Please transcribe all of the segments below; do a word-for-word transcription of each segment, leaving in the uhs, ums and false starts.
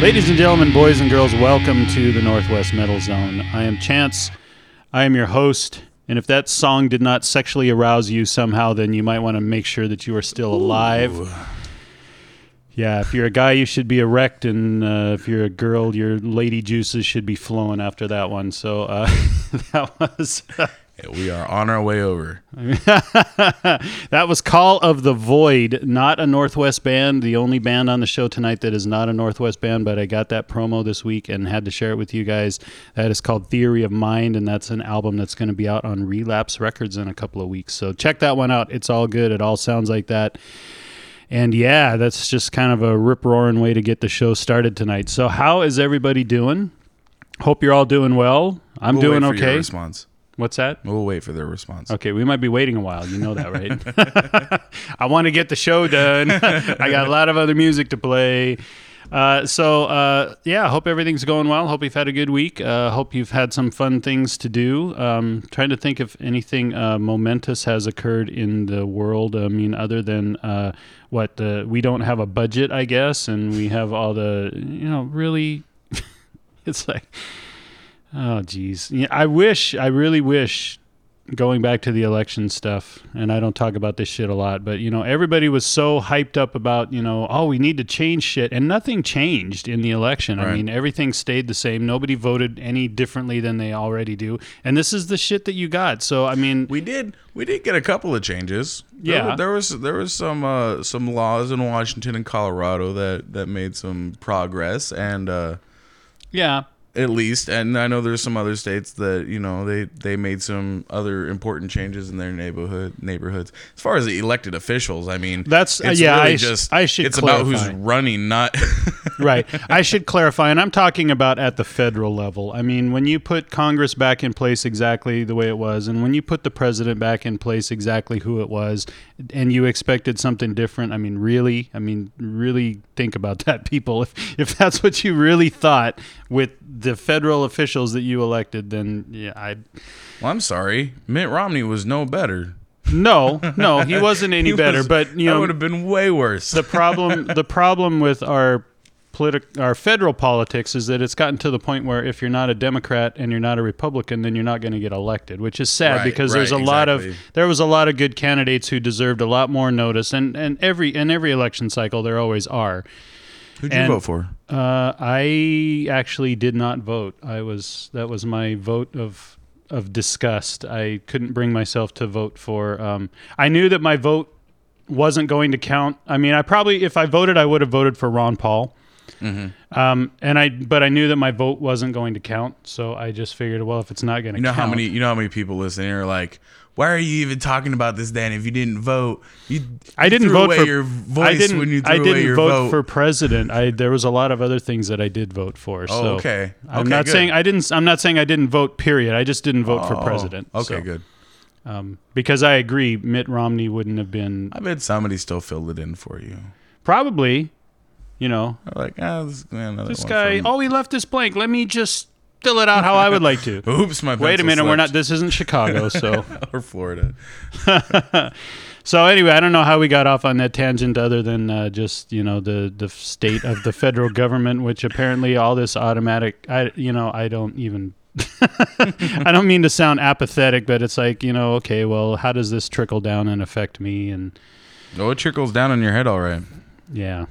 Ladies and gentlemen, boys and girls, welcome to the Northwest Metal Zone. I am Chance, I am your host, and if that song did not sexually arouse you somehow, then you might want to make sure that you are still alive. Ooh. Yeah, if you're a guy, you should be erect, and uh, if you're a girl, your lady juices should be flowing after that one. So uh, that was... We are on our way over. That was Call of the Void, not a Northwest band, the only band on the show tonight that is not a Northwest band, but I got that promo this week and had to share it with you guys. That is called Theory of Mind, and that's an album that's going to be out on Relapse Records in a couple of weeks. So check that one out. It's all good. It all sounds like that. And yeah, that's just kind of a rip-roaring way to get the show started tonight. So how is everybody doing? Hope you're all doing well. I'm we'll doing okay. Your response. What's that? We'll wait for their response. Okay, we might be waiting a while. You know that, right? I want to get the show done. I got a lot of other music to play. Uh, so, uh, yeah, hope everything's going well. Hope you've had a good week. Uh, hope you've had some fun things to do. Um, trying to think if anything uh, momentous has occurred in the world. I mean, other than uh, what uh, we don't have a budget, I guess, and we have all the, you know, really, it's like... Oh, geez. Yeah, I wish, I really wish, going back to the election stuff, and I don't talk about this shit a lot, but, you know, everybody was so hyped up about, you know, oh, we need to change shit, and nothing changed in the election. Right. I mean, everything stayed the same. Nobody voted any differently than they already do, and this is the shit that you got, so, I mean... We did, we did get a couple of changes. Yeah. There, there was there was some uh, some laws in Washington and Colorado that, that made some progress, and... Uh, yeah. At least, and I know there's some other states that, you know, they, they made some other important changes in their neighborhood neighborhoods. As far as the elected officials, I mean, that's it's uh, yeah, really I, just I should it's clarify. About who's running, not right. I should clarify, and I'm talking about at the federal level. I mean, when you put Congress back in place exactly the way it was, and when you put the president back in place exactly who it was, and you expected something different, I mean, really, I mean, really think about that, people. If if that's what you really thought with the federal officials that you elected, then yeah, I. Well, I'm sorry, Mitt Romney was no better. No, no, he wasn't any he better. Was, but you that know, would have been way worse. the problem, the problem with our politi- our federal politics is that it's gotten to the point where if you're not a Democrat and you're not a Republican, then you're not going to get elected, which is sad right, because right, there's a exactly. lot of there was a lot of good candidates who deserved a lot more notice, and and every in every election cycle there always are. Who'd you and, vote for? Uh, I actually did not vote. I was that was my vote of of disgust, I couldn't bring myself to vote for. Um, I knew that my vote wasn't going to count. I mean, I probably, if I voted, I would have voted for Ron Paul. Mm-hmm. Um, and I, but I knew that my vote wasn't going to count, so I just figured, well, if it's not going to, you know, count, how many, you know, how many people listening are like, why are you even talking about this, Dan? If you didn't vote, you, I didn't vote for your voice. I didn't, when you threw I didn't away your vote, vote for president. I there was a lot of other things that I did vote for. So oh, okay. okay. I'm not good. saying I didn't. I'm not saying I didn't vote. Period. I just didn't vote oh, for president. Okay, so. good. Um, because I agree, Mitt Romney wouldn't have been. I bet somebody still filled it in for you. Probably. You know, like oh, this, man, this guy. Oh, he left this blank. Let me just fill it out how I would like to. Oops, my. Wait a minute, slipped. We're not. This isn't Chicago, so or Florida. So anyway, I don't know how we got off on that tangent, other than uh, just you know the the state of the federal government, which apparently all this automatic. I you know I don't even. I don't mean to sound apathetic, but it's like you know okay, well, how does this trickle down and affect me? And oh, it trickles down on your head, all right. Yeah.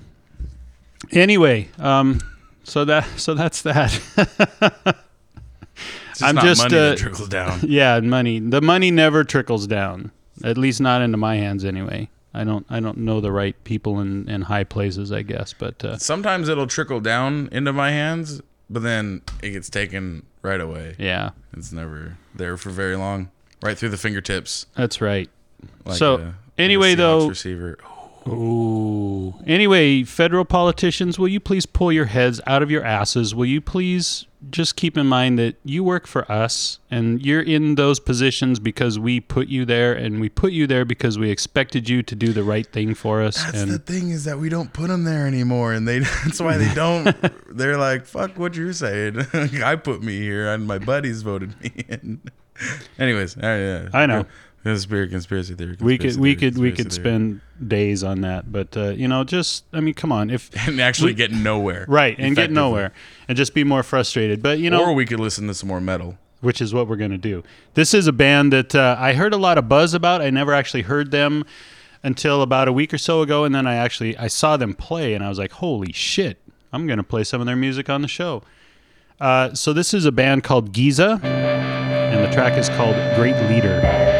Anyway, um, so that so that's that. It's just I'm not just money uh, that trickles down. Yeah, money. The money never trickles down. At least not into my hands, anyway. I don't I don't know the right people in, in high places, I guess. But uh, sometimes it'll trickle down into my hands, but then it gets taken right away. Yeah, it's never there for very long. Right through the fingertips. That's right. Like so a, anyway, like a though. Receiver. Ooh. Anyway, federal politicians, will you please pull your heads out of your asses? Will you please just keep in mind that you work for us and you're in those positions because we put you there, and we put you there because we expected you to do the right thing for us. That's and the thing is that we don't put them there anymore, and they that's why they don't. They're like, fuck what you're saying. I put me here, and my buddies voted me in. Anyways, I, uh, I know. Conspiracy, conspiracy theory. Conspiracy we could, theory, we could, we could theory. spend days on that, but uh, you know, just I mean, come on, if and actually we, get nowhere, right, and get nowhere, and just be more frustrated. But you know, or we could listen to some more metal, which is what we're gonna do. This is a band that uh, I heard a lot of buzz about. I never actually heard them until about a week or so ago, and then I actually I saw them play, and I was like, holy shit, I'm gonna play some of their music on the show. Uh, so this is a band called Giza, and the track is called Great Leader.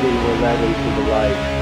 children were led into the light.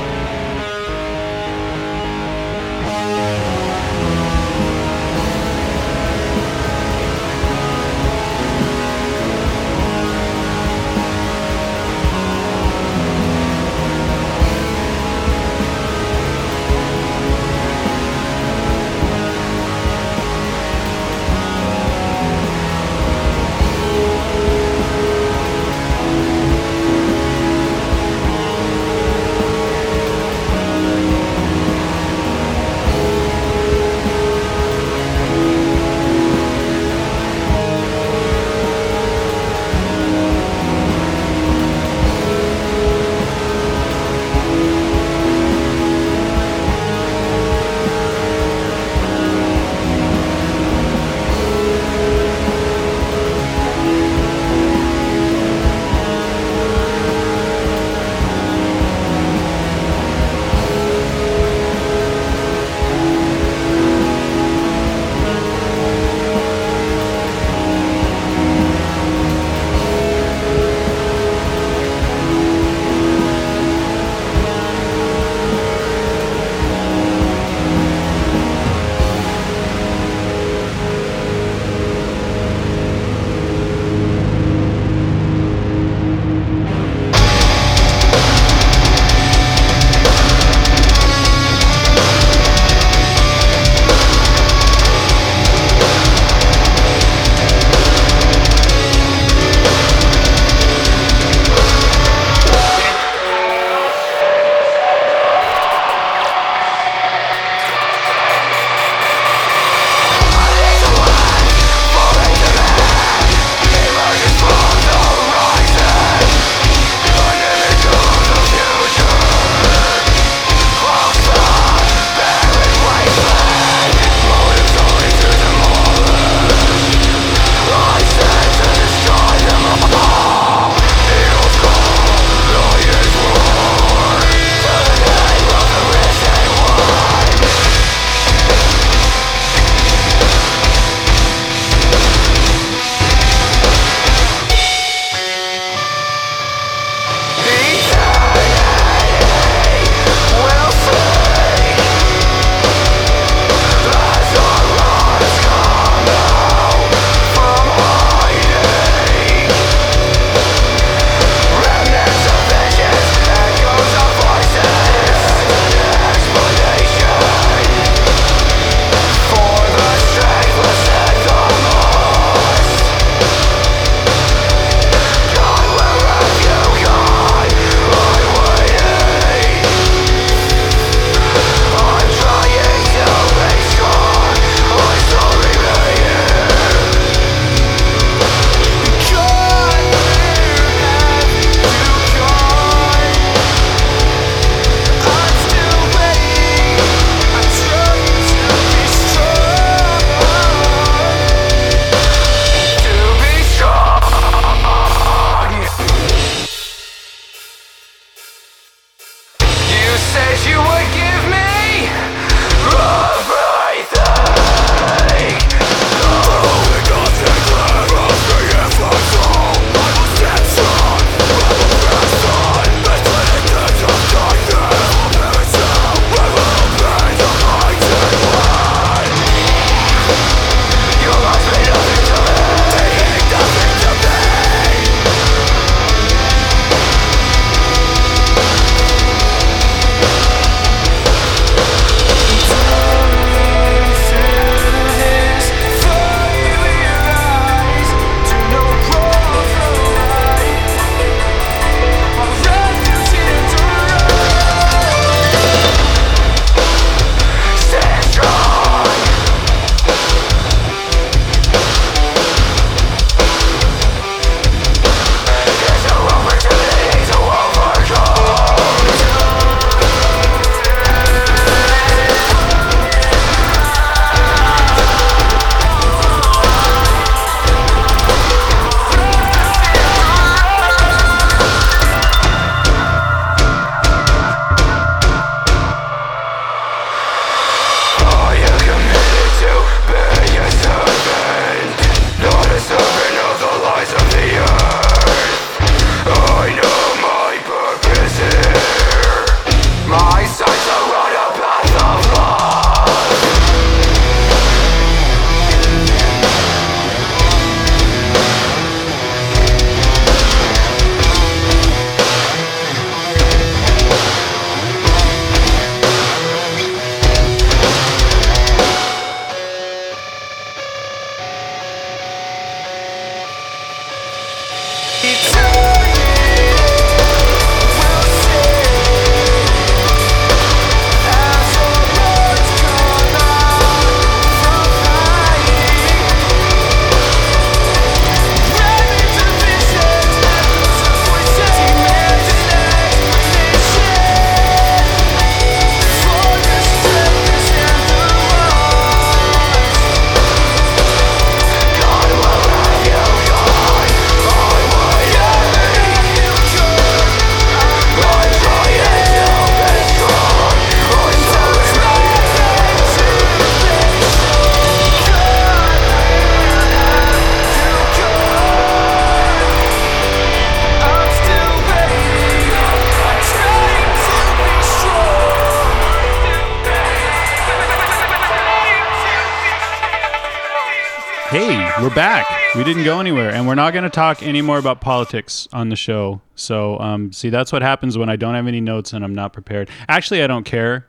Hey, we're back. We didn't go anywhere, and we're not going to talk any more about politics on the show. So, um, see, that's what happens when I don't have any notes and I'm not prepared. Actually, I don't care.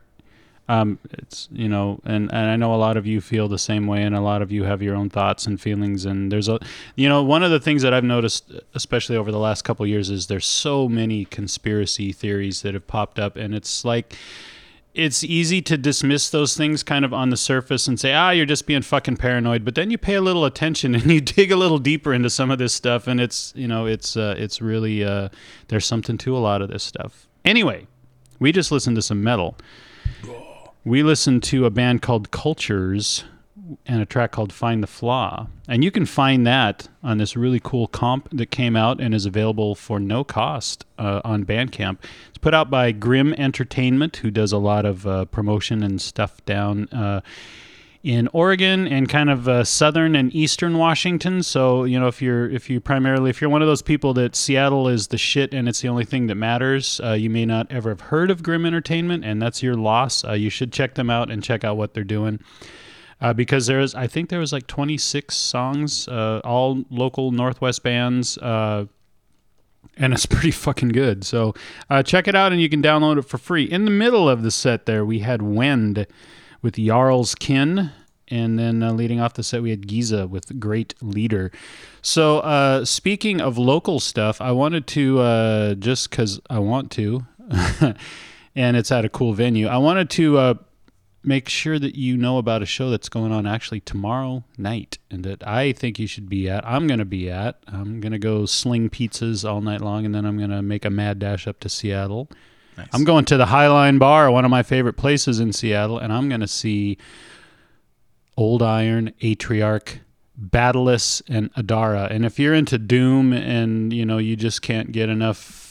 Um, it's, you know, and, and I know a lot of you feel the same way, and a lot of you have your own thoughts and feelings. And there's a, you know, one of the things that I've noticed, especially over the last couple of years, is there's so many conspiracy theories that have popped up, and it's like, it's easy to dismiss those things kind of on the surface and say, ah, you're just being fucking paranoid. But then you pay a little attention and you dig a little deeper into some of this stuff. And it's, you know, it's uh, it's really, uh, there's something to a lot of this stuff. Anyway, we just listened to some metal. We listened to a band called Cultures and a track called Find the Flaw. And you can find that on this really cool comp that came out and is available for no cost uh, on Bandcamp. It's put out by Grim Entertainment, who does a lot of uh, promotion and stuff down uh, in Oregon and kind of uh, southern and eastern Washington. So, you know, if you're if you primarily, if you're one of those people that Seattle is the shit and it's the only thing that matters, uh, you may not ever have heard of Grim Entertainment, and that's your loss. Uh, you should check them out and check out what they're doing. Uh, because there is, I think there was like twenty-six songs, uh, all local Northwest bands, uh, and it's pretty fucking good. So uh, check it out, and you can download it for free. In the middle of the set there, we had Wend with Jarl's Kin, and then uh, leading off the set, we had Giza with Great Leader. So uh, speaking of local stuff, I wanted to, uh, just because I want to, and it's at a cool venue, I wanted to... Uh, make sure that you know about a show that's going on actually tomorrow night and that I think you should be at. I'm going to be at. I'm going to go sling pizzas all night long, and then I'm going to make a mad dash up to Seattle. Nice. I'm going to the Highline Bar, one of my favorite places in Seattle, and I'm going to see Old Iron, Atriarch, Battless, and Adara. And if you're into doom and, you know, you just can't get enough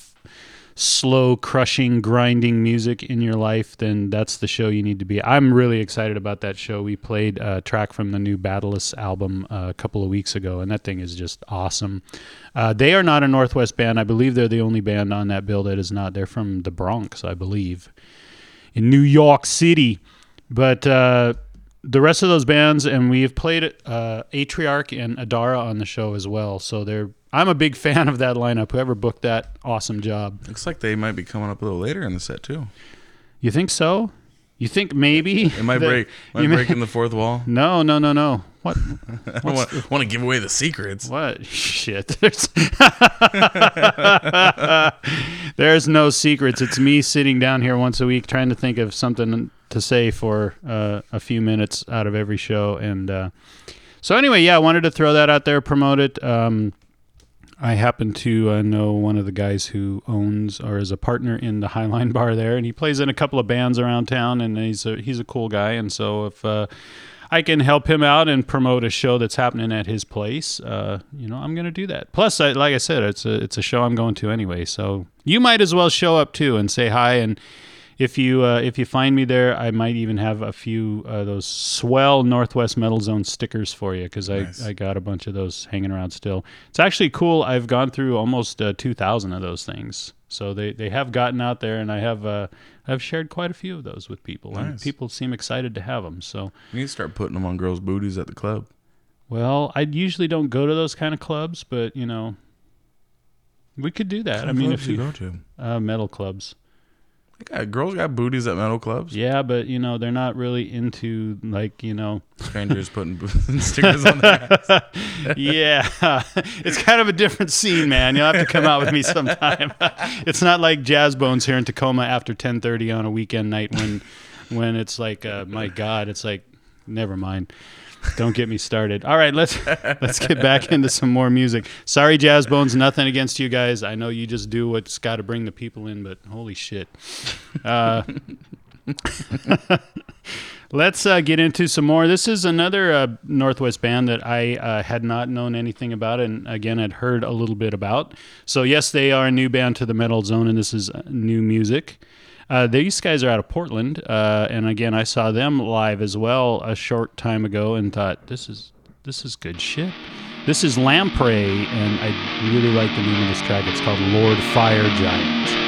slow, crushing, grinding music in your life, then that's the show you need to be. I'm really excited about that show. We played a track from the new Battless album uh, a couple of weeks ago, and that thing is just awesome. Uh, they are not a Northwest band. I believe they're the only band on that bill that is not. They're from the Bronx, I believe, in New York City. But uh, the rest of those bands, and we've played uh, Atriarch and Adara on the show as well, so they're I'm a big fan of that lineup. Whoever booked that, awesome job. Looks like they might be coming up a little later in the set, too. You think so? You think maybe? Am I, break, am I may... breaking the fourth wall? No, no, no, no. What? I don't want, the... want to give away the secrets. What? Shit. There's... There's no secrets. It's me sitting down here once a week trying to think of something to say for uh, a few minutes out of every show. And uh... So anyway, yeah, I wanted to throw that out there, promote it. Um... I happen to uh, know one of the guys who owns or is a partner in the Highline Bar there, and he plays in a couple of bands around town, and he's a, he's a cool guy. And so if uh, I can help him out and promote a show that's happening at his place, uh, you know, I'm going to do that. Plus, I, like I said, it's a, it's a show I'm going to anyway, so you might as well show up too and say hi. And if you uh, if you find me there, I might even have a few of uh, those swell Northwest Metal Zone stickers for you, because I, nice. I got a bunch of those hanging around still. It's actually cool. I've gone through almost uh, two thousand of those things. So they, they have gotten out there, and I have uh, I've shared quite a few of those with people. Nice. And people seem excited to have them. So we need to start putting them on girls' booties at the club. Well, I usually don't go to those kind of clubs, but, you know, we could do that. What I mean, if you, you go to uh, metal clubs. God, girls got booties at metal clubs. Yeah, but, you know, they're not really into, like, you know... strangers putting stickers on their ass. Yeah. It's kind of a different scene, man. You'll have to come out with me sometime. It's not like Jazz Bones here in Tacoma after ten thirty on a weekend night when when it's like, uh, my God, it's like, never mind. Don't get me started. All right, let's let's get back into some more music. Sorry, Jazz Bones, nothing against you guys. I know you just do what's got to bring the people in, but holy shit. Uh, let's uh, get into some more. This is another uh, Northwest band that I uh, had not known anything about, and again, I'd heard a little bit about. So yes, they are a new band to the Metal Zone, and this is new music. Uh, these guys are out of Portland, uh, and again, I saw them live as well a short time ago and thought, this is this is good shit. This is Lamprey, and I really like the name of this track. It's called Lord Fire Giant.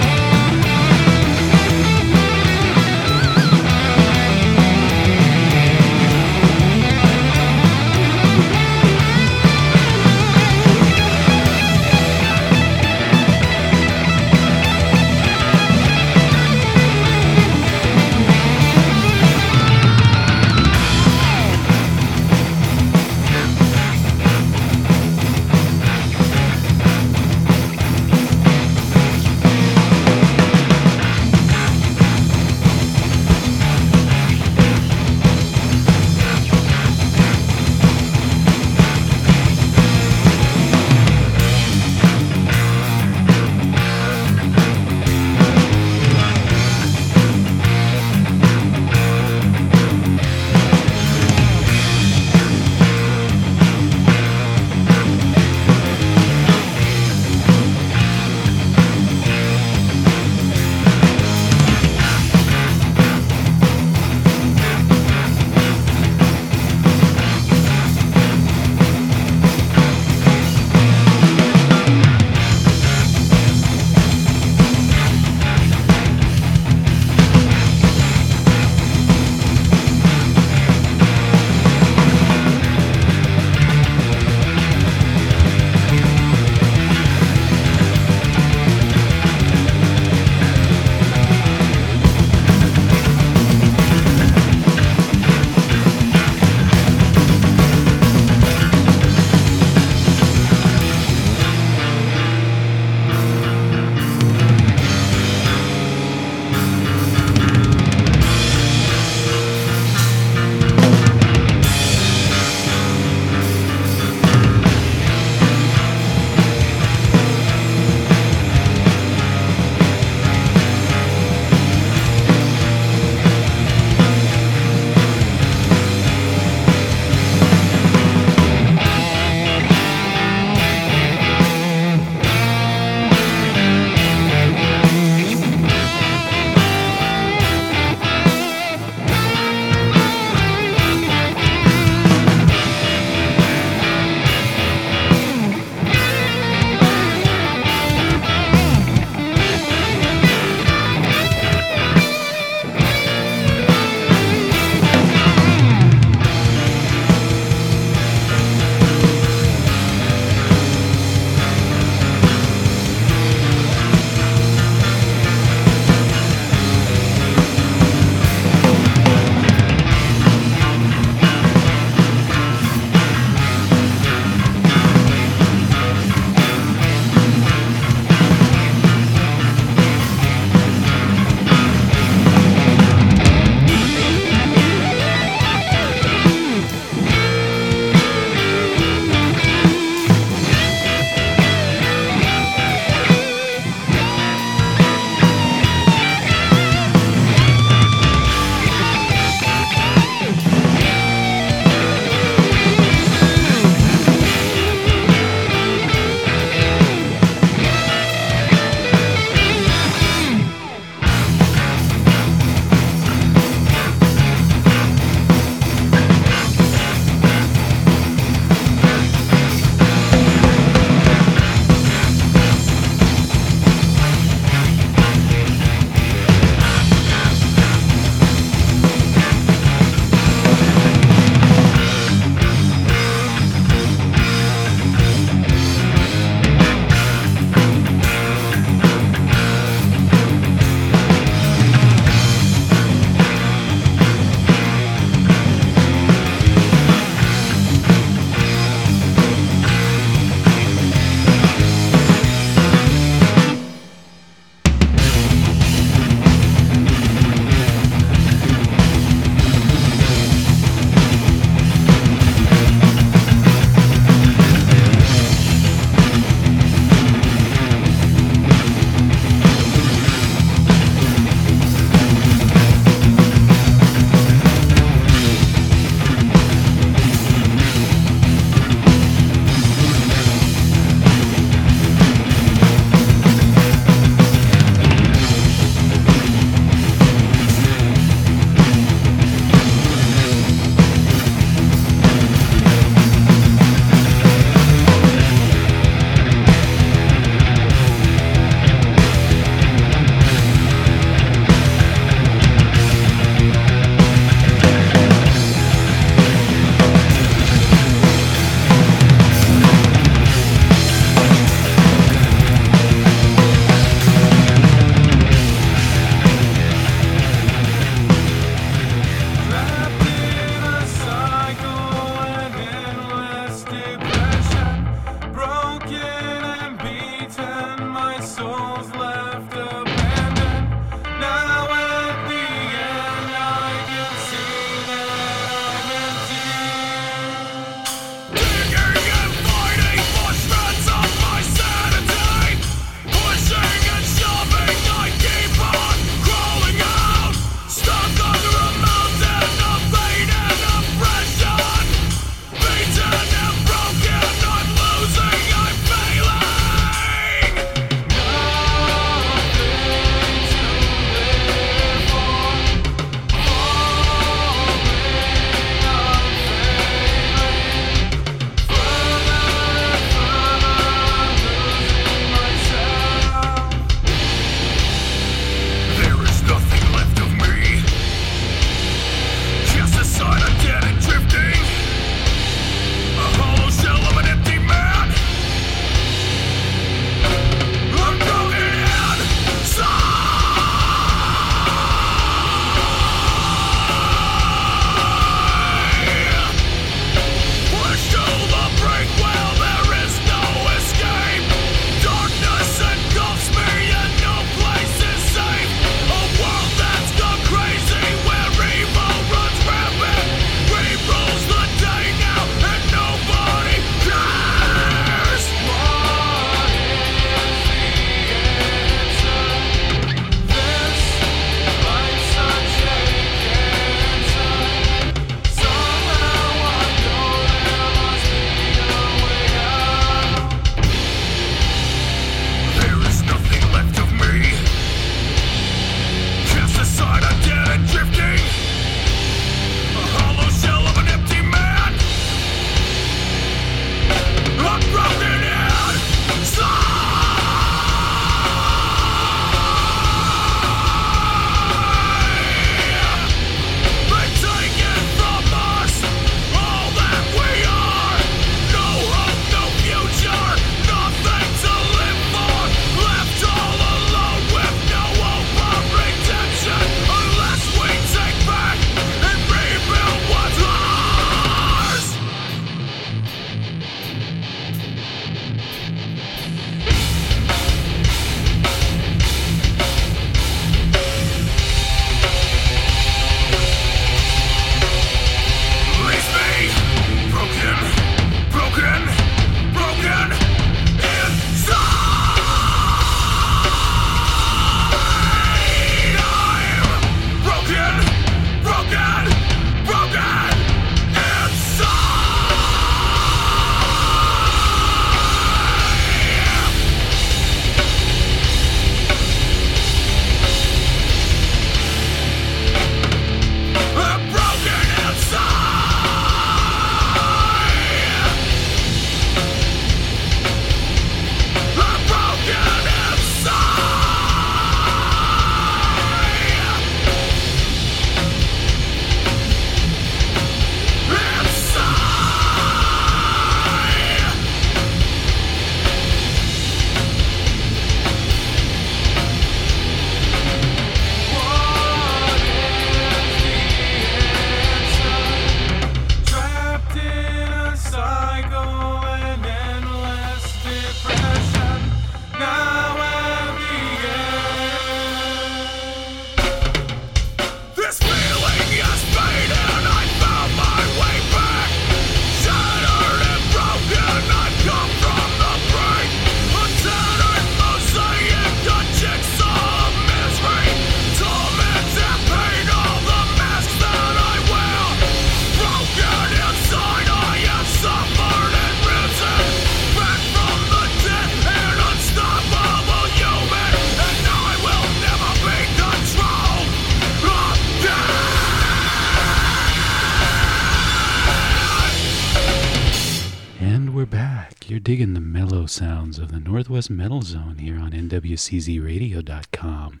digging the mellow sounds of the Northwest Metal Zone here on N W C Z radio dot com.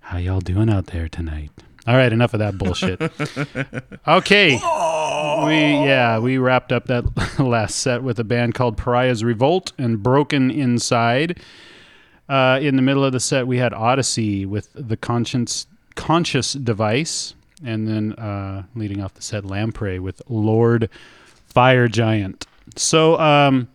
How y'all doing out there tonight? All right, enough of that bullshit. Okay. Oh! We, yeah, we wrapped up that last set with a band called Pariah's Revolt and Broken Inside. Uh, in the middle of the set, we had Odyssey with the conscience, Conscious Device. And then uh, leading off the set, Lamprey with Lord Fire Giant. So um,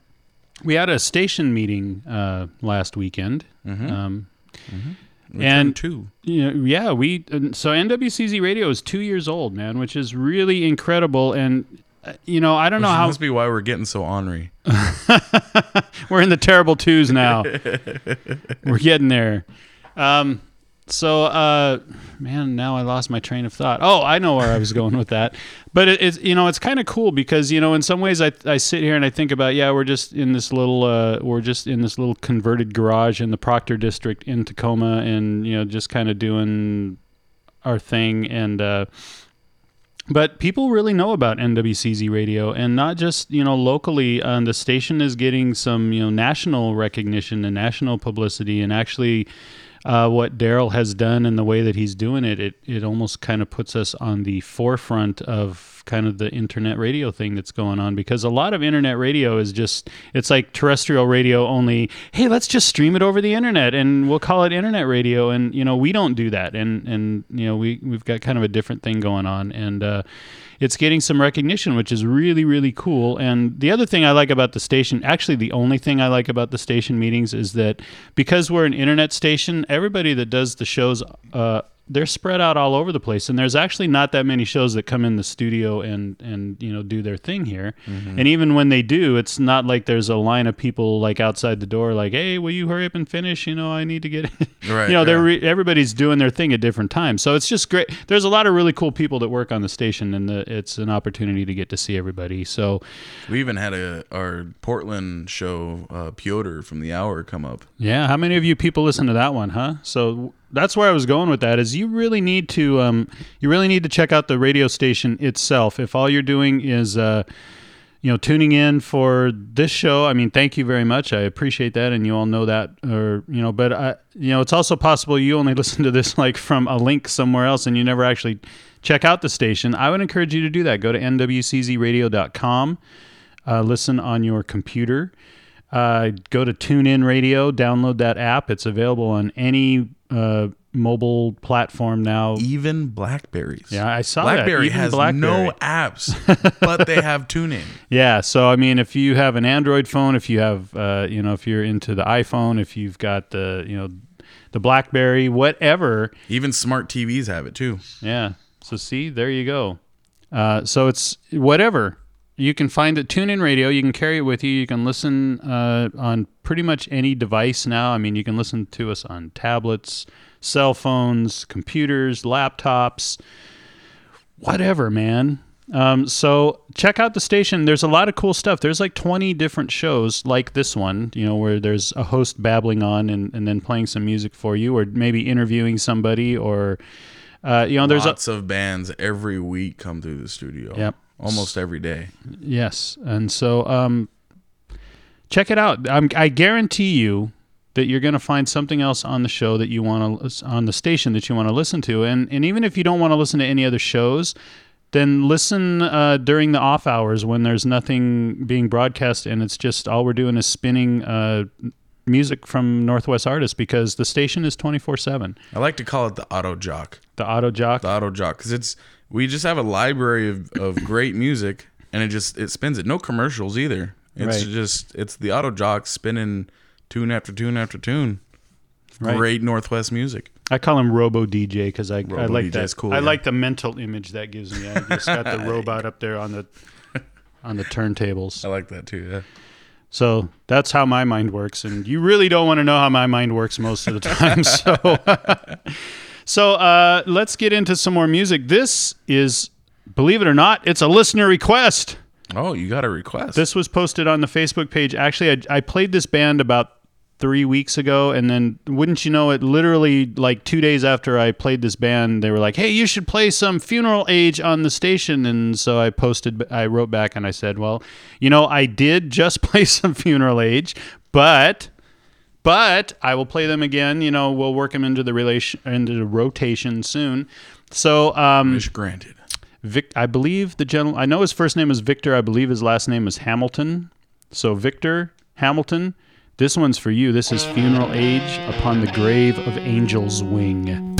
we had a station meeting uh, last weekend. Mm-hmm. Um, mm-hmm. And two. You know, yeah, we so N W C Z Radio is two years old, man, which is really incredible. And uh, you know, I don't which know how. Must be why we're getting so ornery. We're in the terrible twos now. We're getting there. Um, so, uh, man, now I lost my train of thought. Oh, I know where I was going with that. But it, it's you know, it's kind of cool because you know, in some ways, I I sit here and I think about yeah, we're just in this little uh, we're just in this little converted garage in the Proctor District in Tacoma, and you know, just kind of doing our thing. And uh, but people really know about N W C Z Radio, and not just you know locally. Um, the station is getting some you know national recognition and national publicity, and actually. Uh, what Darryl has done and the way that he's doing it, it, it almost kind of puts us on the forefront of kind of the internet radio thing that's going on, because a lot of internet radio is just, it's like terrestrial radio only, hey, let's just stream it over the internet and we'll call it internet radio. And, you know, we don't do that. And, and you know, we, we've got kind of a different thing going on. And uh, it's getting some recognition, which is really, really cool. And the other thing I like about the station, actually the only thing I like about the station meetings is that because we're an internet station, everybody that does the shows, uh, they're spread out all over the place, and there's actually not that many shows that come in the studio and, and you know do their thing here. Mm-hmm. And even when they do, it's not like there's a line of people like outside the door, like, "Hey, will you hurry up and finish? You know, I need to get." It. Right. You know, they're re- everybody's doing their thing at different times, so it's just great. There's a lot of really cool people that work on the station, and the, it's an opportunity to get to see everybody. So, we even had a our Portland show, uh, Piotr from the Hour, come up. Yeah, how many of you people listen to that one, huh? So. That's where I was going with that. Is you really need to um, you really need to check out the radio station itself. If all you're doing is uh, you know tuning in for this show, I mean, thank you very much. I appreciate that, and you all know that. Or you know, but I, you know, it's also possible you only listen to this like from a link somewhere else, and you never actually check out the station. I would encourage you to do that. Go to N W C Z radio dot com. Uh, listen on your computer. Uh, go to TuneIn Radio. Download that app. It's available on any. Uh, mobile platform now, even Blackberries. Yeah, I saw Blackberry that. Has Blackberry has no apps, but they have TuneIn. Yeah, so I mean, if you have an Android phone, if you have, uh, you know, if you're into the iPhone, if you've got the, you know, the Blackberry, whatever. Even smart T Vs have it too. Yeah. So see, there you go. Uh, so it's whatever. You can find it, TuneIn Radio. You can carry it with you. You can listen uh, on pretty much any device now. I mean, you can listen to us on tablets, cell phones, computers, laptops, whatever, man. Um, so check out the station. There's a lot of cool stuff. There's like twenty different shows like this one, you know, where there's a host babbling on and, and then playing some music for you, or maybe interviewing somebody, or uh, you know, there's lots a- of bands every week come through the studio. Yep. Almost every day. Yes. And so um, check it out. I'm, I guarantee you that you're going to find something else on the show that you want to, on the station that you want to listen to. And, and even if you don't want to listen to any other shows, then listen uh, during the off hours when there's nothing being broadcast and it's just all we're doing is spinning uh, music from Northwest artists, because the station is twenty-four seven. I like to call it the Auto Jock. The Auto Jock? The Auto Jock, because it's... We just have a library of, of great music, and it just it spins it. No commercials either. It's right. just it's the Auto Jock spinning tune after tune after tune. Right. Great Northwest music. I call him Robo D J because I Robo I like D J that. Cool, I yeah. like the mental image that gives me. I just got the robot up there on the on the turntables. I like that too. Yeah. So that's how my mind works, and you really don't want to know how my mind works most of the time. So. So uh, let's get into some more music. This is, believe it or not, it's a listener request. Oh, you got a request. This was posted on the Facebook page. Actually, I, I played this band about three weeks ago, and then wouldn't you know it, literally like two days after I played this band, they were like, hey, you should play some Funeral Age on the station. And so I posted, I wrote back and I said, well, you know, I did just play some Funeral Age, but... But I will play them again. You know, we'll work them into the relation into the rotation soon. So, um, wish granted. Vic, I believe the gentleman. I know his first name is Victor. I believe his last name is Hamilton. So Victor Hamilton, this one's for you. This is Funeral Age, Upon the Grave of Angel's Wing.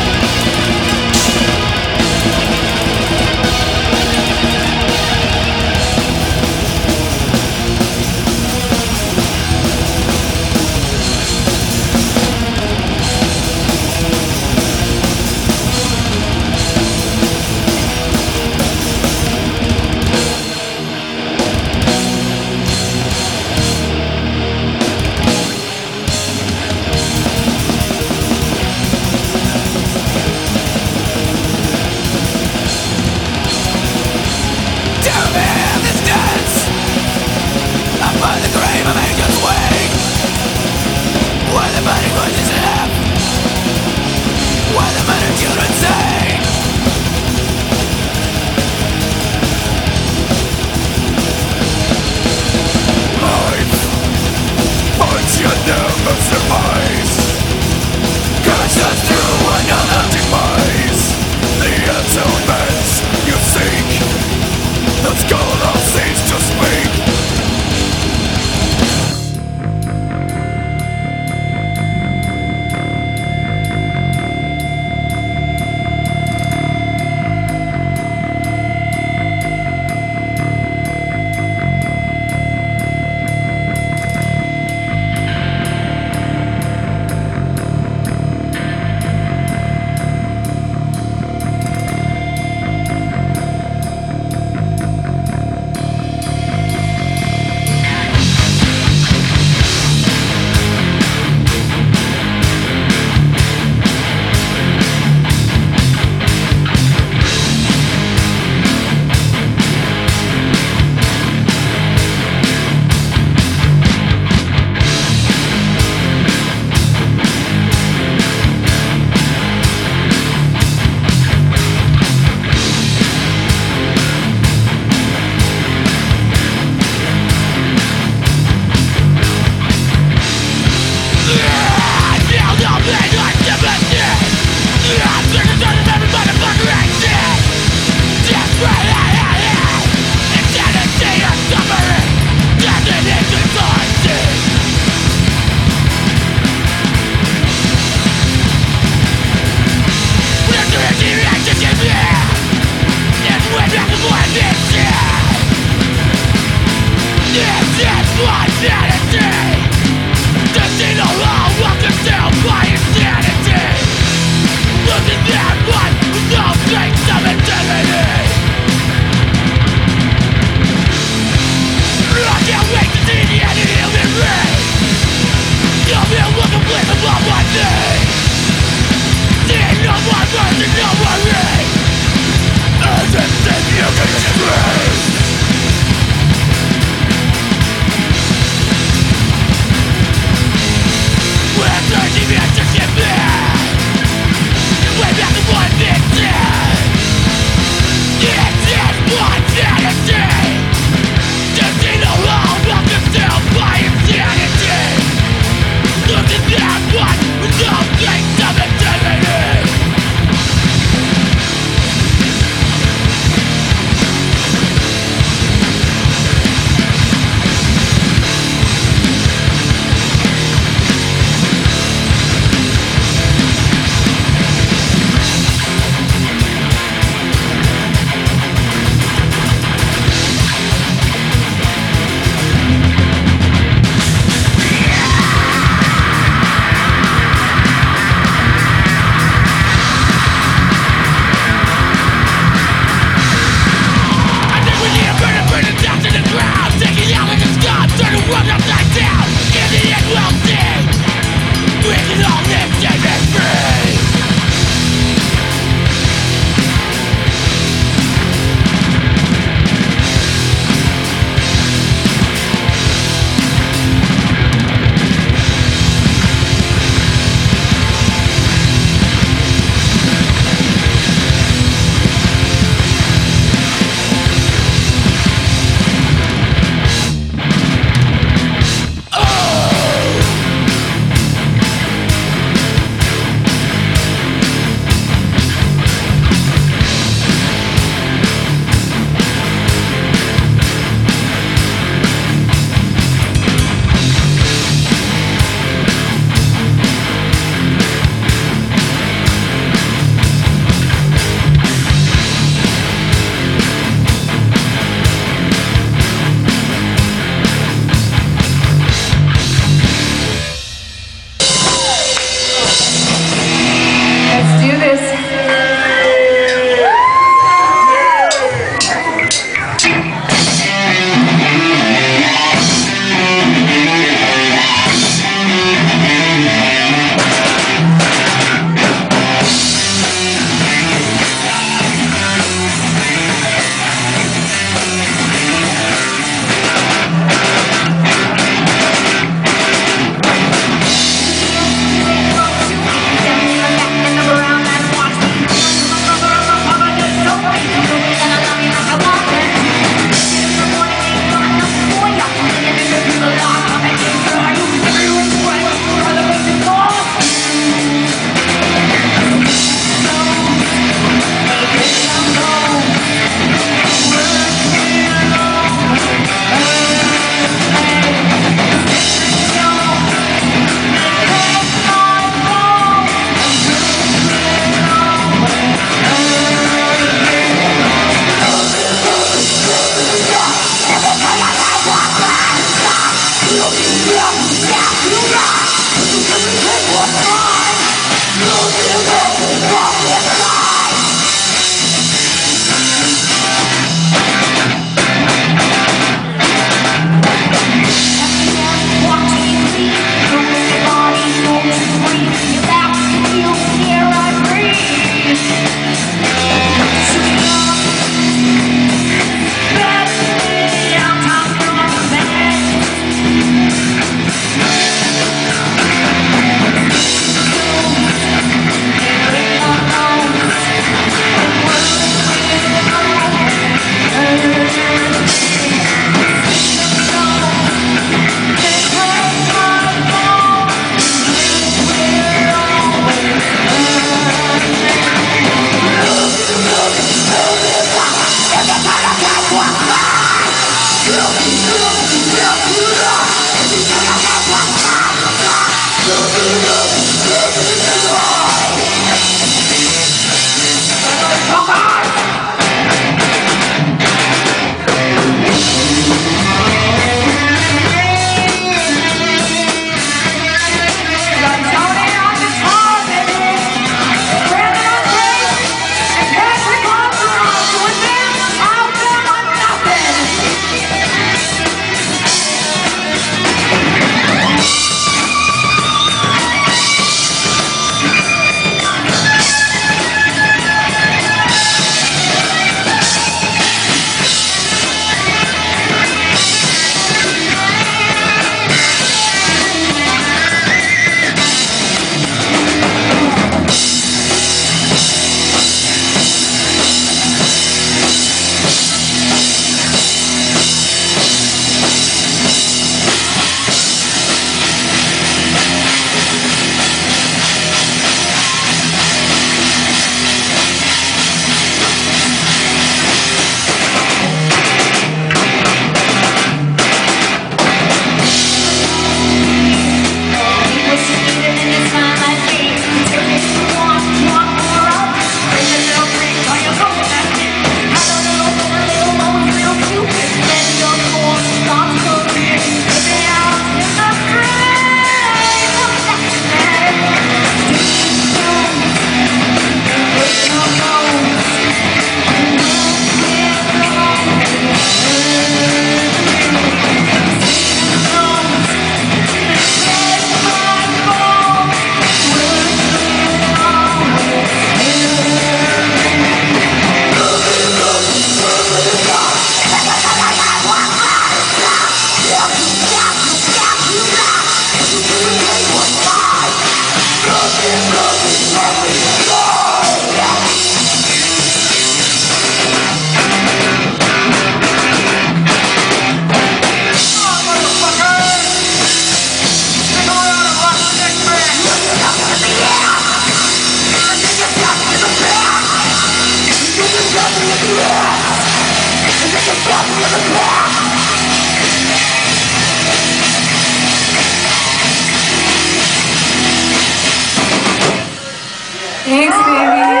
babies.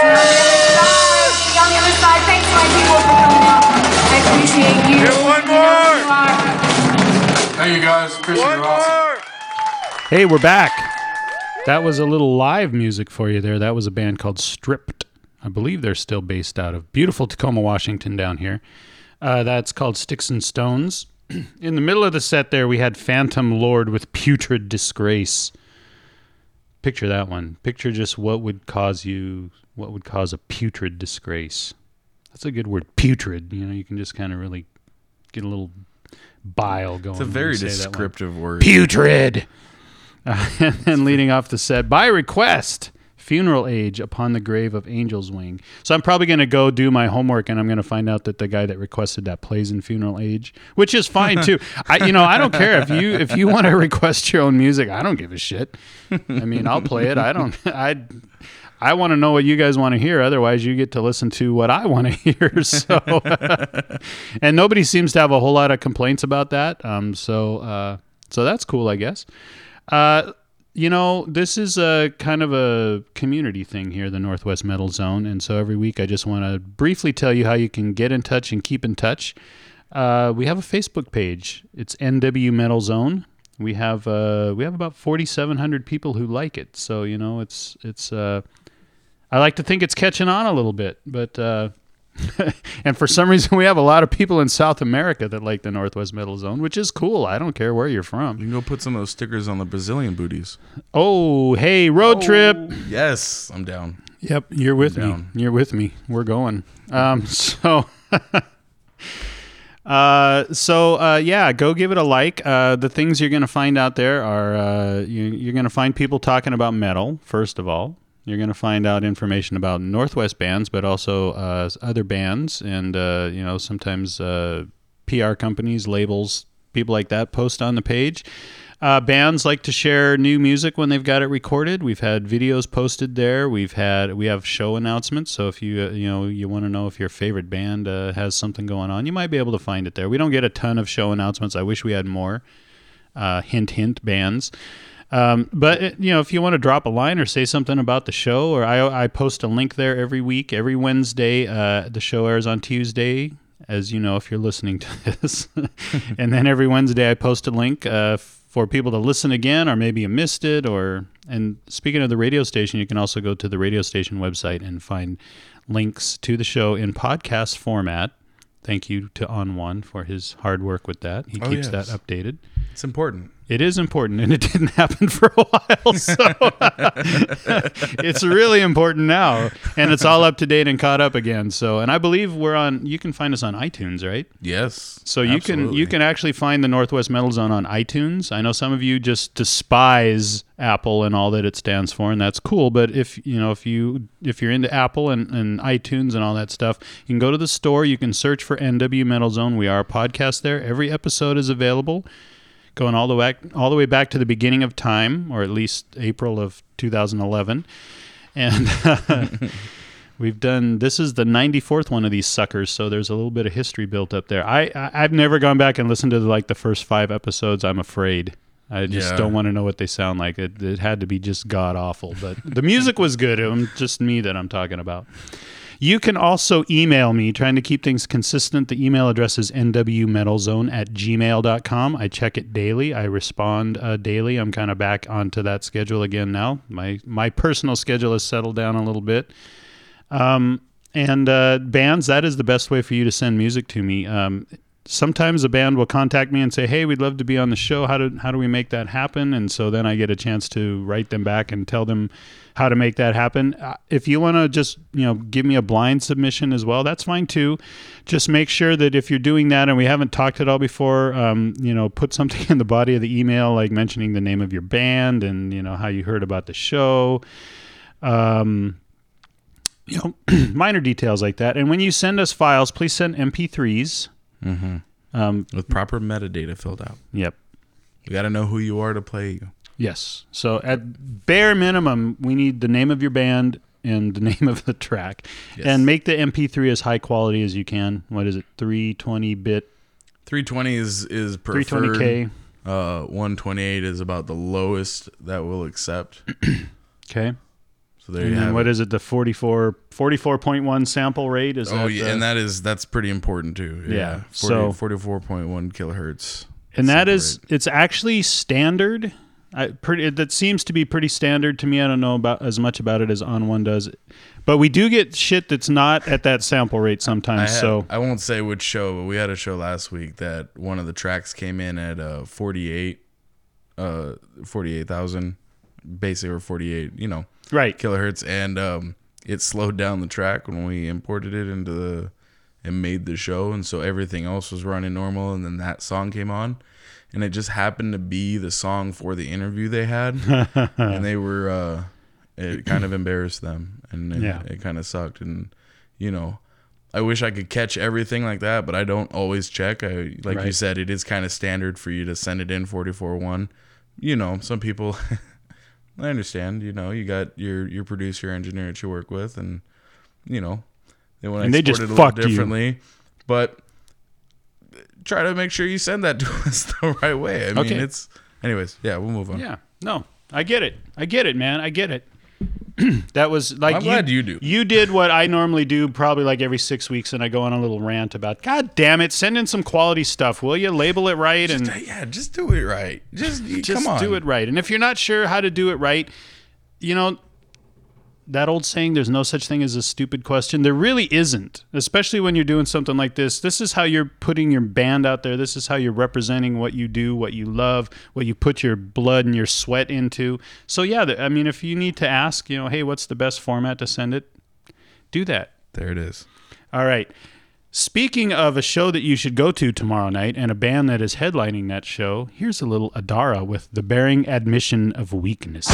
See you on the other side. Thanks, my people, for coming out. I appreciate you. Here's one more. Thank you, guys. Christian, you're awesome. Hey, we're back. That was a little live music for you there. That was a band called Stripped. I believe they're still based out of beautiful Tacoma, Washington down here. Uh, that's called Sticks and Stones. In the middle of the set there, we had Phantom Lord with Putrid Disgrace. Picture that one. Picture just what would cause you, what would cause a putrid disgrace. That's a good word, putrid. You know, you can just kind of really get a little bile going. It's a very descriptive word. Putrid! Uh, and then leading off the set, by request, Funeral Age, Upon the Grave of Angel's Wing. So I'm probably going to go do my homework, and I'm going to find out that the guy that requested that plays in Funeral Age, which is fine too. I, you know, I don't care if you if you want to request your own music. I don't give a shit. I mean, I'll play it. I don't. I I want to know what you guys want to hear. Otherwise, you get to listen to what I want to hear. So, and nobody seems to have a whole lot of complaints about that. Um, so uh, so that's cool, I guess. Uh. You know, this is a kind of a community thing here, the Northwest Metal Zone, and so every week I just want to briefly tell you how you can get in touch and keep in touch. Uh, we have a Facebook page. It's N W Metal Zone. We have uh, we have about forty-seven hundred people who like it, so you know, it's it's. Uh, I like to think it's catching on a little bit, but uh, and for some reason we have a lot of people in South America that like the Northwest Metal Zone, which is cool. I don't care where you're from. You can go put some of those stickers on the Brazilian booties. Oh, hey, road oh, trip. Yes, I'm down. Yep, you're with I'm me. Down. You're with me. We're going. Um, so, uh, so uh, yeah, go give it a like. Uh, the things you're going to find out there are uh, you, you're going to find people talking about metal, first of all. You're going to find out information about Northwest bands, but also uh, other bands, and uh, you know, sometimes uh, P R companies, labels, people like that post on the page. Uh, bands like to share new music when they've got it recorded. We've had videos posted there. We've had we have show announcements. So if you uh, you know you want to know if your favorite band uh, has something going on, you might be able to find it there. We don't get a ton of show announcements. I wish we had more. Uh, hint, hint, bands. Um, but, you know, if you want to drop a line or say something about the show, or I, I post a link there every week, every Wednesday. Uh, the show airs on Tuesday, as you know, if you're listening to this. And then every Wednesday I post a link uh, for people to listen again, or maybe you missed it. Or and speaking of the radio station, you can also go to the radio station website and find links to the show in podcast format. Thank you to On One for his hard work with that. He oh, keeps yes. that updated. It's important. It is important, and it didn't happen for a while, so it's really important now, and it's all up to date and caught up again. So, and I believe we're on. You can find us on iTunes, right? Yes. So you absolutely. can you can actually find the Northwest Metal Zone on iTunes. I know some of you just despise Apple and all that it stands for, and that's cool. But if you know if you if you're into Apple and, and iTunes and all that stuff, you can go to the store. You can search for N W Metal Zone. We are a podcast there. Every episode is available. Going all the way all the way back to the beginning of time, or at least April of two thousand eleven, and uh, we've done. This is the ninety-fourth one of these suckers, so there's a little bit of history built up there. I, I I've never gone back and listened to the, like the first five episodes. I'm afraid I just yeah. don't want to know what they sound like. It, it had to be just god awful, but the music was good. It was just me that I'm talking about. You can also email me, trying to keep things consistent. The email address is n w metal zone at gmail dot com. I check it daily. I respond uh, daily. I'm kind of back onto that schedule again now. My my personal schedule has settled down a little bit. Um, and uh, bands, that is the best way for you to send music to me. Um, sometimes a band will contact me and say, hey, we'd love to be on the show. How do, how do we make that happen? And so then I get a chance to write them back and tell them how to make that happen. If you want to just, you know, give me a blind submission as well, that's fine too. Just make sure that if you're doing that and we haven't talked at all before, um, you know, put something in the body of the email, like mentioning the name of your band and, you know, how you heard about the show. Um, you know, minor details like that. And when you send us files, please send M P threes. Mm-hmm. Um, with proper metadata filled out. Yep. You got to know who you are to play you. Yes. So at bare minimum, we need the name of your band and the name of the track. Yes. And make the M P three as high quality as you can. What is it? three twenty bit three twenty is, is preferred. three twenty K. Uh, one twenty-eight is about the lowest that we'll accept. Okay. So there and you then have what it. Is it? The forty-four, forty-four point one sample rate is. Oh yeah, the, and that is that's pretty important too. Yeah, yeah forty, so forty-four point one kilohertz. And that is rate. It's actually standard. I pretty it, that seems to be pretty standard to me. I don't know about as much about it as On One does, but we do get shit that's not at that sample rate sometimes. I had, so I won't say which show, but we had a show last week that one of the tracks came in at uh, forty-eight, uh, forty-eight thousand, basically, or forty-eight, you know. Right, kilohertz, and um, it slowed down the track when we imported it into the and made the show, and so everything else was running normal, and then that song came on, and it just happened to be the song for the interview they had, and they were uh, it kind of embarrassed them, and it, yeah. it kind of sucked, and you know, I wish I could catch everything like that, but I don't always check. I like right. you said, it is kind of standard for you to send it in forty-four point one. You know, some people. I understand, you know, you got your, your producer engineer that you work with, and you know, they want to and export it a little differently, you. But try to make sure you send that to us the right way. I mean, okay. it's anyways, yeah, we'll move on. Yeah, no, I get it. I get it, man. I get it. That was like, I'm you, glad you do. You did what I normally do probably like every six weeks, and I go on a little rant about, God damn it, send in some quality stuff, will you? Label it right. Just, and yeah, just do it right. Just, just come on. do it right. And if you're not sure how to do it right, you know, that old saying, there's no such thing as a stupid question. There really isn't, especially when you're doing something like this. This is how you're putting your band out there. This is how you're representing what you do, what you love, what you put your blood and your sweat into. So yeah, I mean, if you need to ask, you know, hey, what's the best format to send it? Do that. There it is. All right. Speaking of a show that you should go to tomorrow night and a band that is headlining that show, here's a little Adara with The Bearing Admission of Weakness.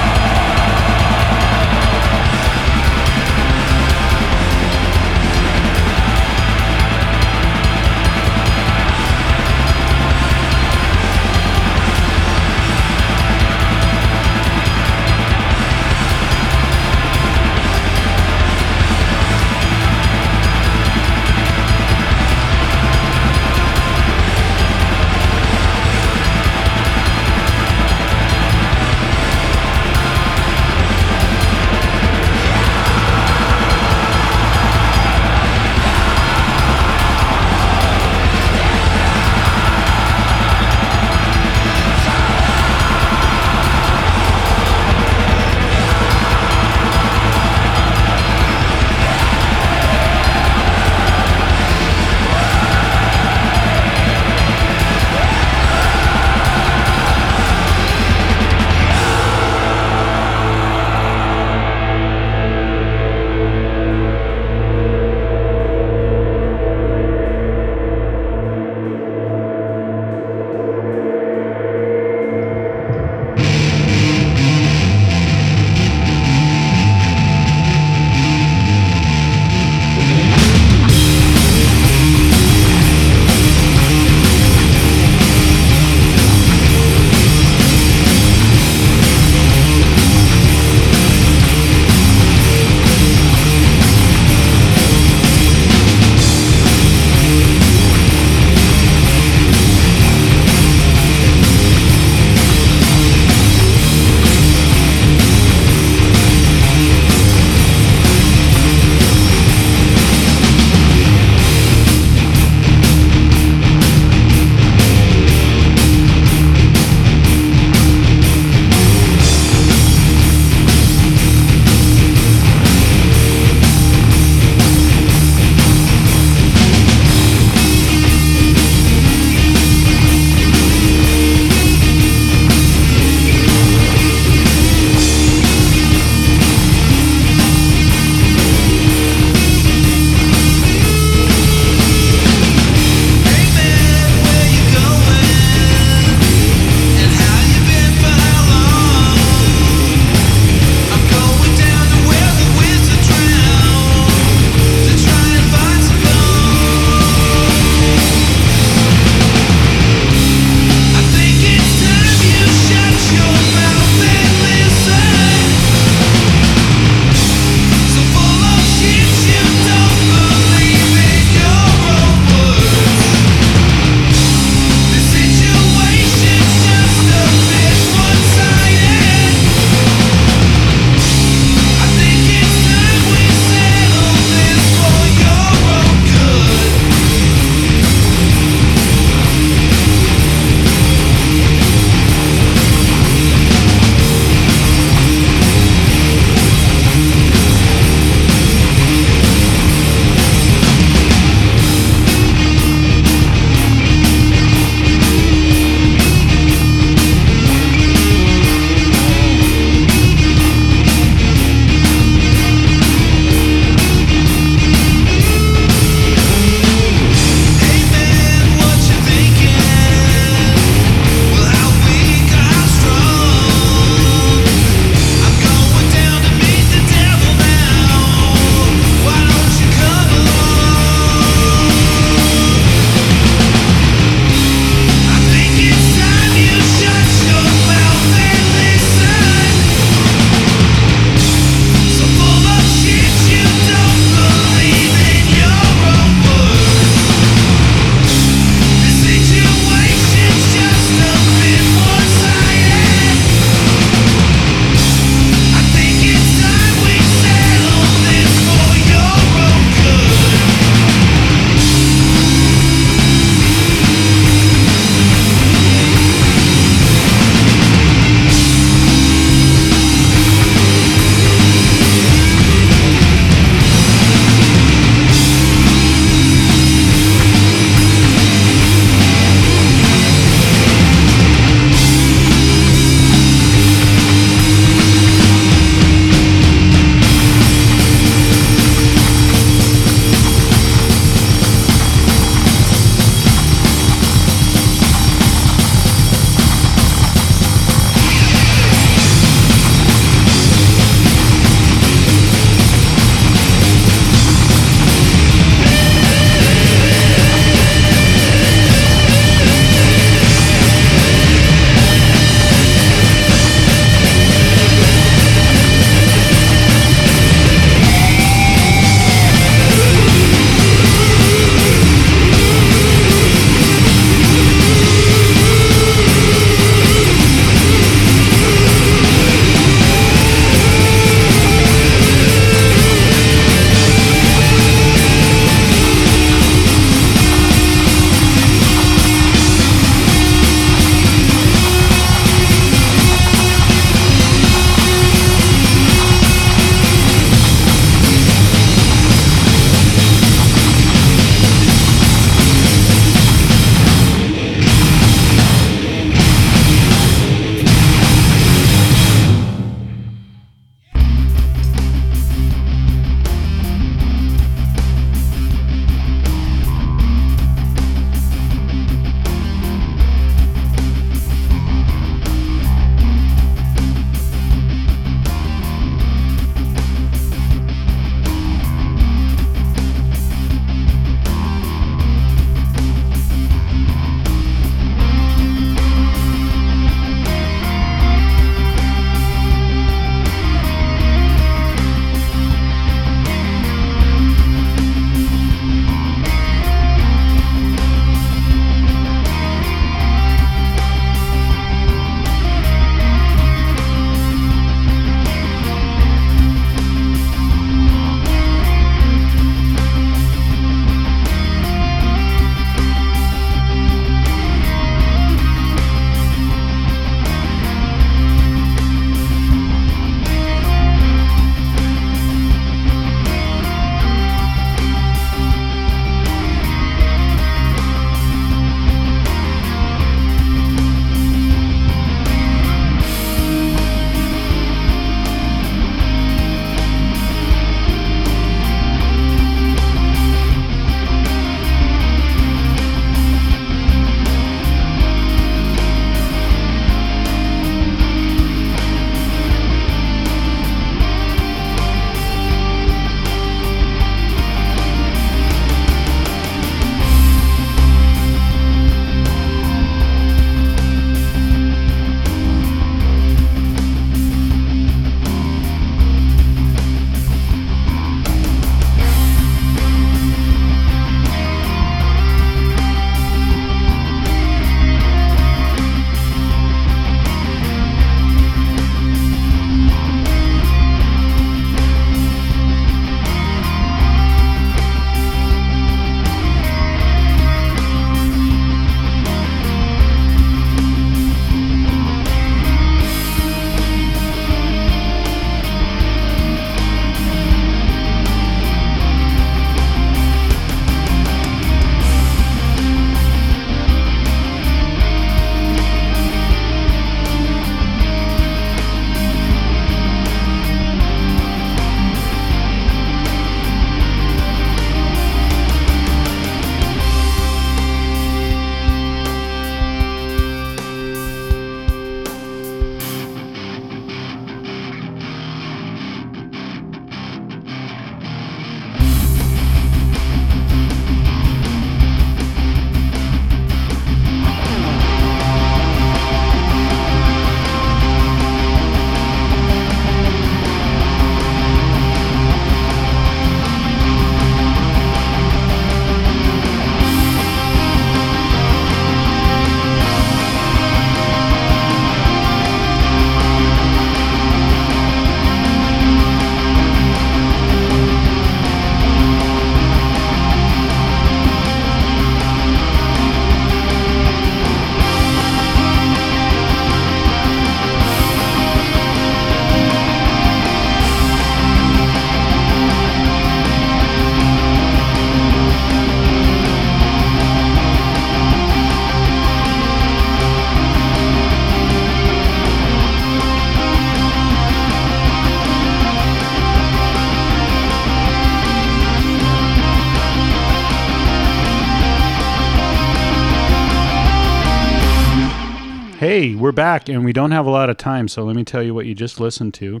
Hey, we're back, and we don't have a lot of time, so let me tell you what you just listened to.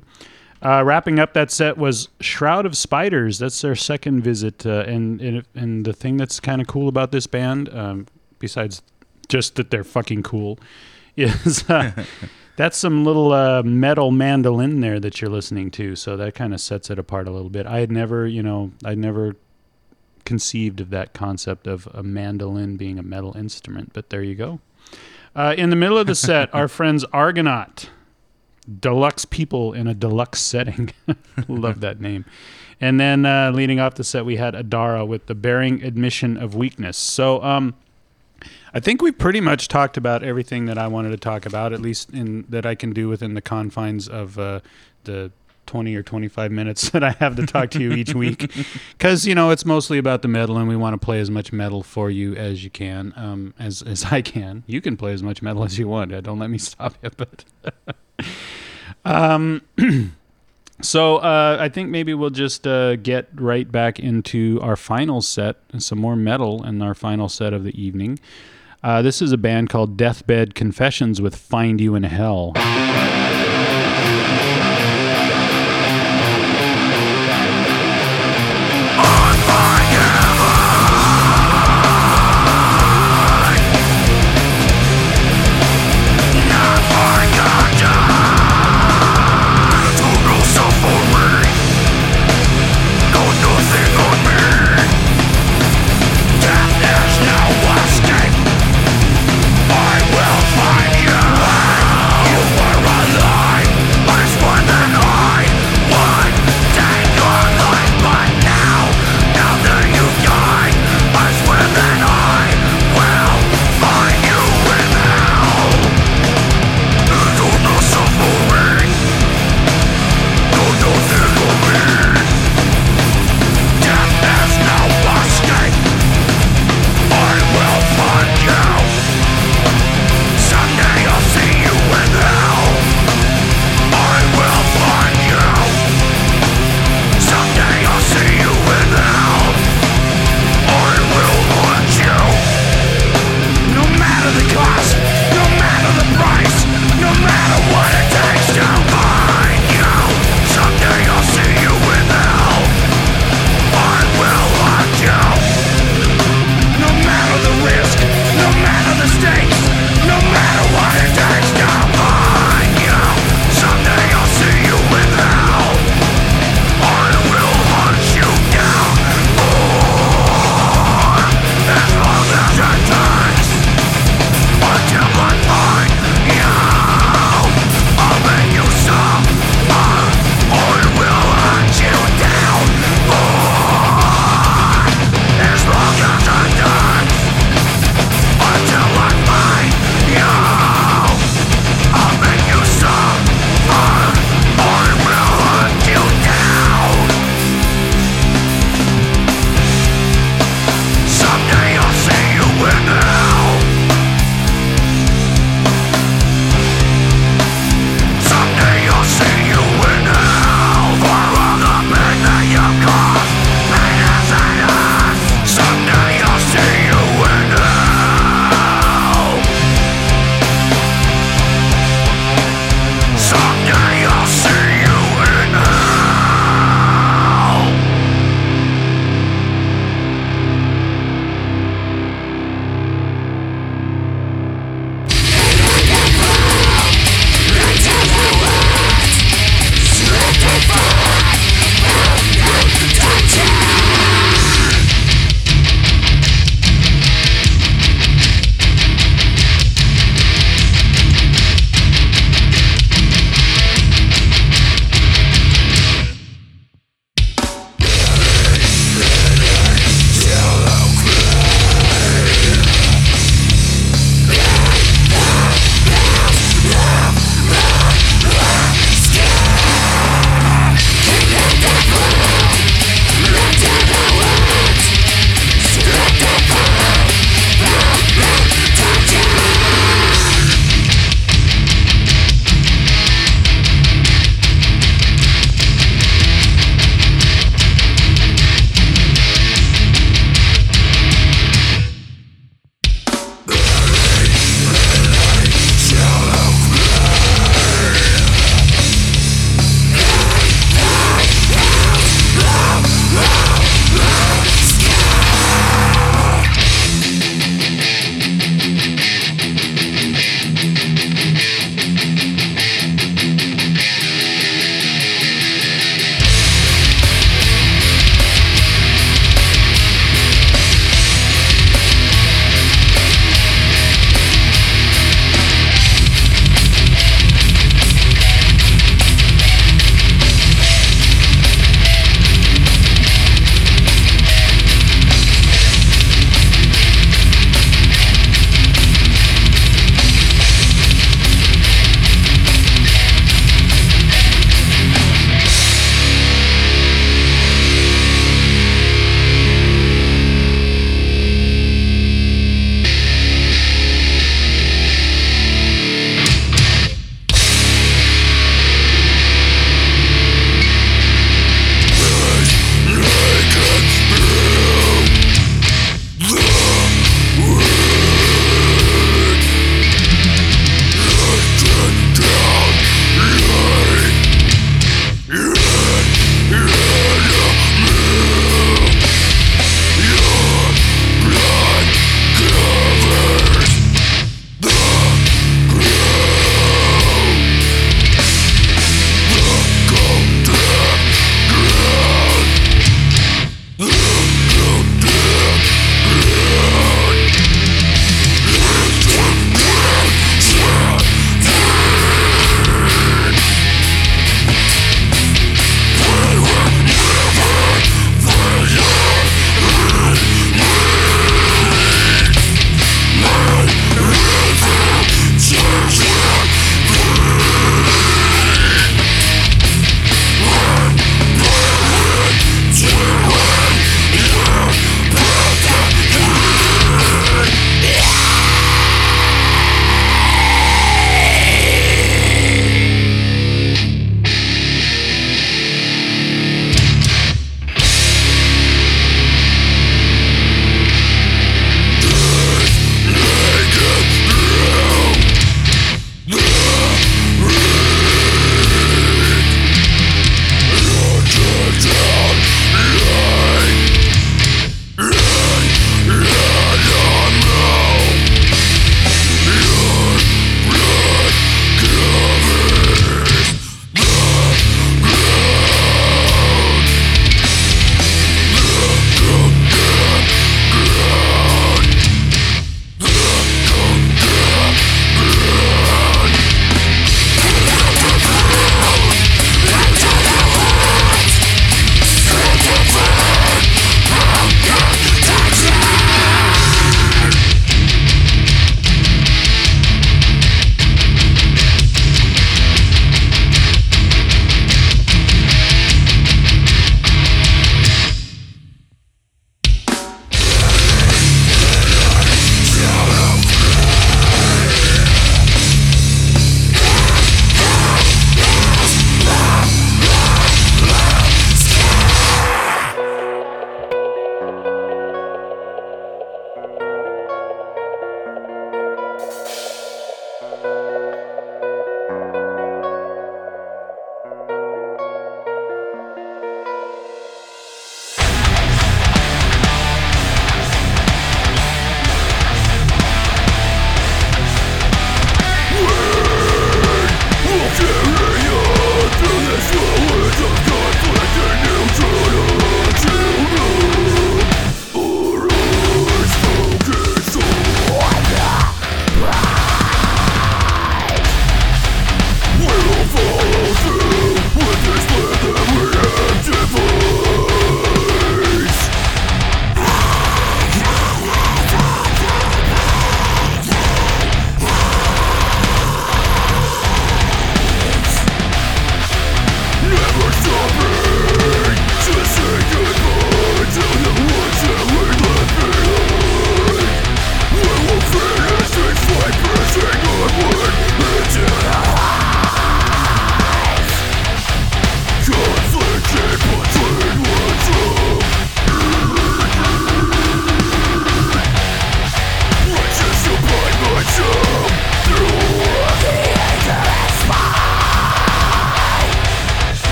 Uh, wrapping up that set was Shroud of Spiders. That's their second visit, uh, and, and and the thing that's kind of cool about this band, um, besides just that they're fucking cool, is uh, that's some little uh, metal mandolin there that you're listening to, so that kind of sets it apart a little bit. I had never, you know, I'd never conceived of that concept of a mandolin being a metal instrument, but there you go. Uh, in the middle of the set, our friends Argonaut, deluxe people in a deluxe setting. Love that name. And then uh, leading off the set, we had Adara with the Bearing Admission of Weakness. So um, I think we pretty much talked about everything that I wanted to talk about, at least in that I can do within the confines of uh, the twenty or twenty-five minutes that I have to talk to you each week, because you know it's mostly about the metal, and we want to play as much metal for you as you can, um, as as I can. You can play as much metal as you want. Don't let me stop you. But um, so uh, I think maybe we'll just uh, get right back into our final set, some more metal in our final set of the evening. Uh, this is a band called Deathbed Confessions with "Find You in Hell." Run!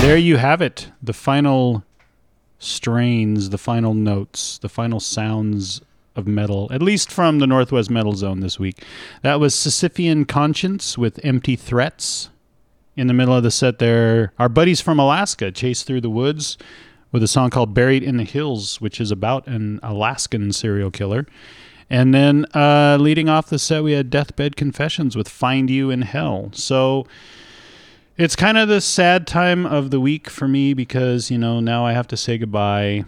There you have it. The final strains, the final notes, the final sounds of metal, at least from the Northwest Metal Zone this week. That was Sisyphean Conscience with Empty Threats. In the middle of the set there, our buddies from Alaska chased through the woods with a song called Buried in the Hills, which is about an Alaskan serial killer. And then uh, leading off the set, we had Deathbed Confessions with Find You in Hell. So it's kind of the sad time of the week for me because, you know, now I have to say goodbye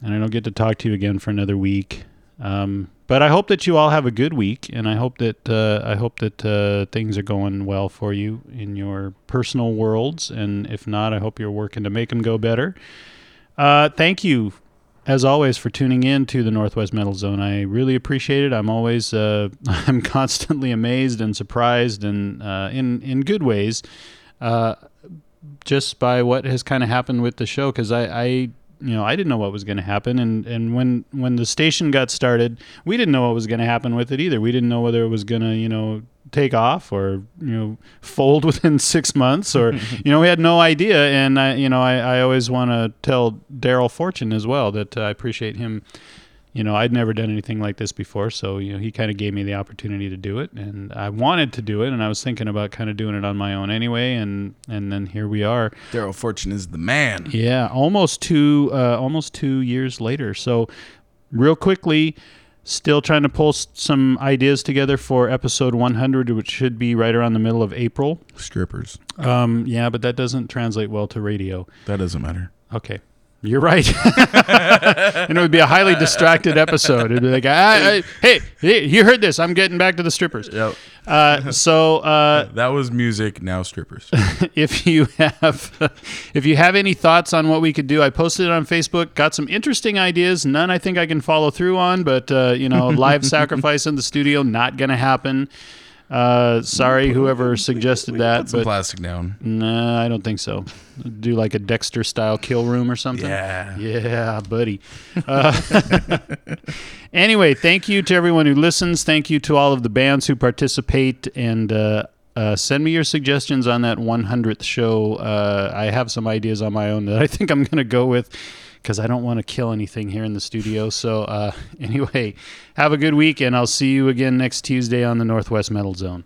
and I don't get to talk to you again for another week. Um, but I hope that you all have a good week, and I hope that uh, I hope that uh, things are going well for you in your personal worlds. And if not, I hope you're working to make them go better. Uh, thank you, as always, for tuning in to the Northwest Metal Zone. I really appreciate it. I'm always, uh, I'm constantly amazed and surprised, and uh, in in good ways, Uh, just by what has kind of happened with the show, because I, I, you know, I didn't know what was going to happen, and, and when when the station got started, we didn't know what was going to happen with it either. We didn't know whether it was going to, you know, take off or, you know, fold within six months, or you know, we had no idea. And I, you know, I, I always want to tell Darryl Fortune as well that uh, I appreciate him. You know, I'd never done anything like this before, so, you know, he kind of gave me the opportunity to do it, and I wanted to do it, and I was thinking about kind of doing it on my own anyway, and, and then here we are. Darryl Fortune is the man. Yeah, almost two, uh, almost two years later. So, real quickly, still trying to pull s- some ideas together for episode one hundred, which should be right around the middle of April. Strippers. Um, yeah, but that doesn't translate well to radio. That doesn't matter. Okay. You're right. And it would be a highly distracted episode. It'd be like, I, I, hey, hey, you heard this. I'm getting back to the strippers. Yep. Uh, so uh, that was music. Now strippers. If you have, if you have any thoughts on what we could do, I posted it on Facebook. Got some interesting ideas. None I think I can follow through on, but uh, you know, live sacrifice in the studio, not gonna happen. Uh, sorry, whoever suggested we, we that. Put some but plastic down. Nah, I don't think so. Do like a Dexter-style kill room or something. Yeah, yeah, buddy. Uh, anyway, thank you to everyone who listens. Thank you to all of the bands who participate, and uh, uh, send me your suggestions on that one hundredth show. Uh, I have some ideas on my own that I think I'm going to go with, because I don't want to kill anything here in the studio. So uh, anyway, have a good week, and I'll see you again next Tuesday on the Northwest Metal Zone.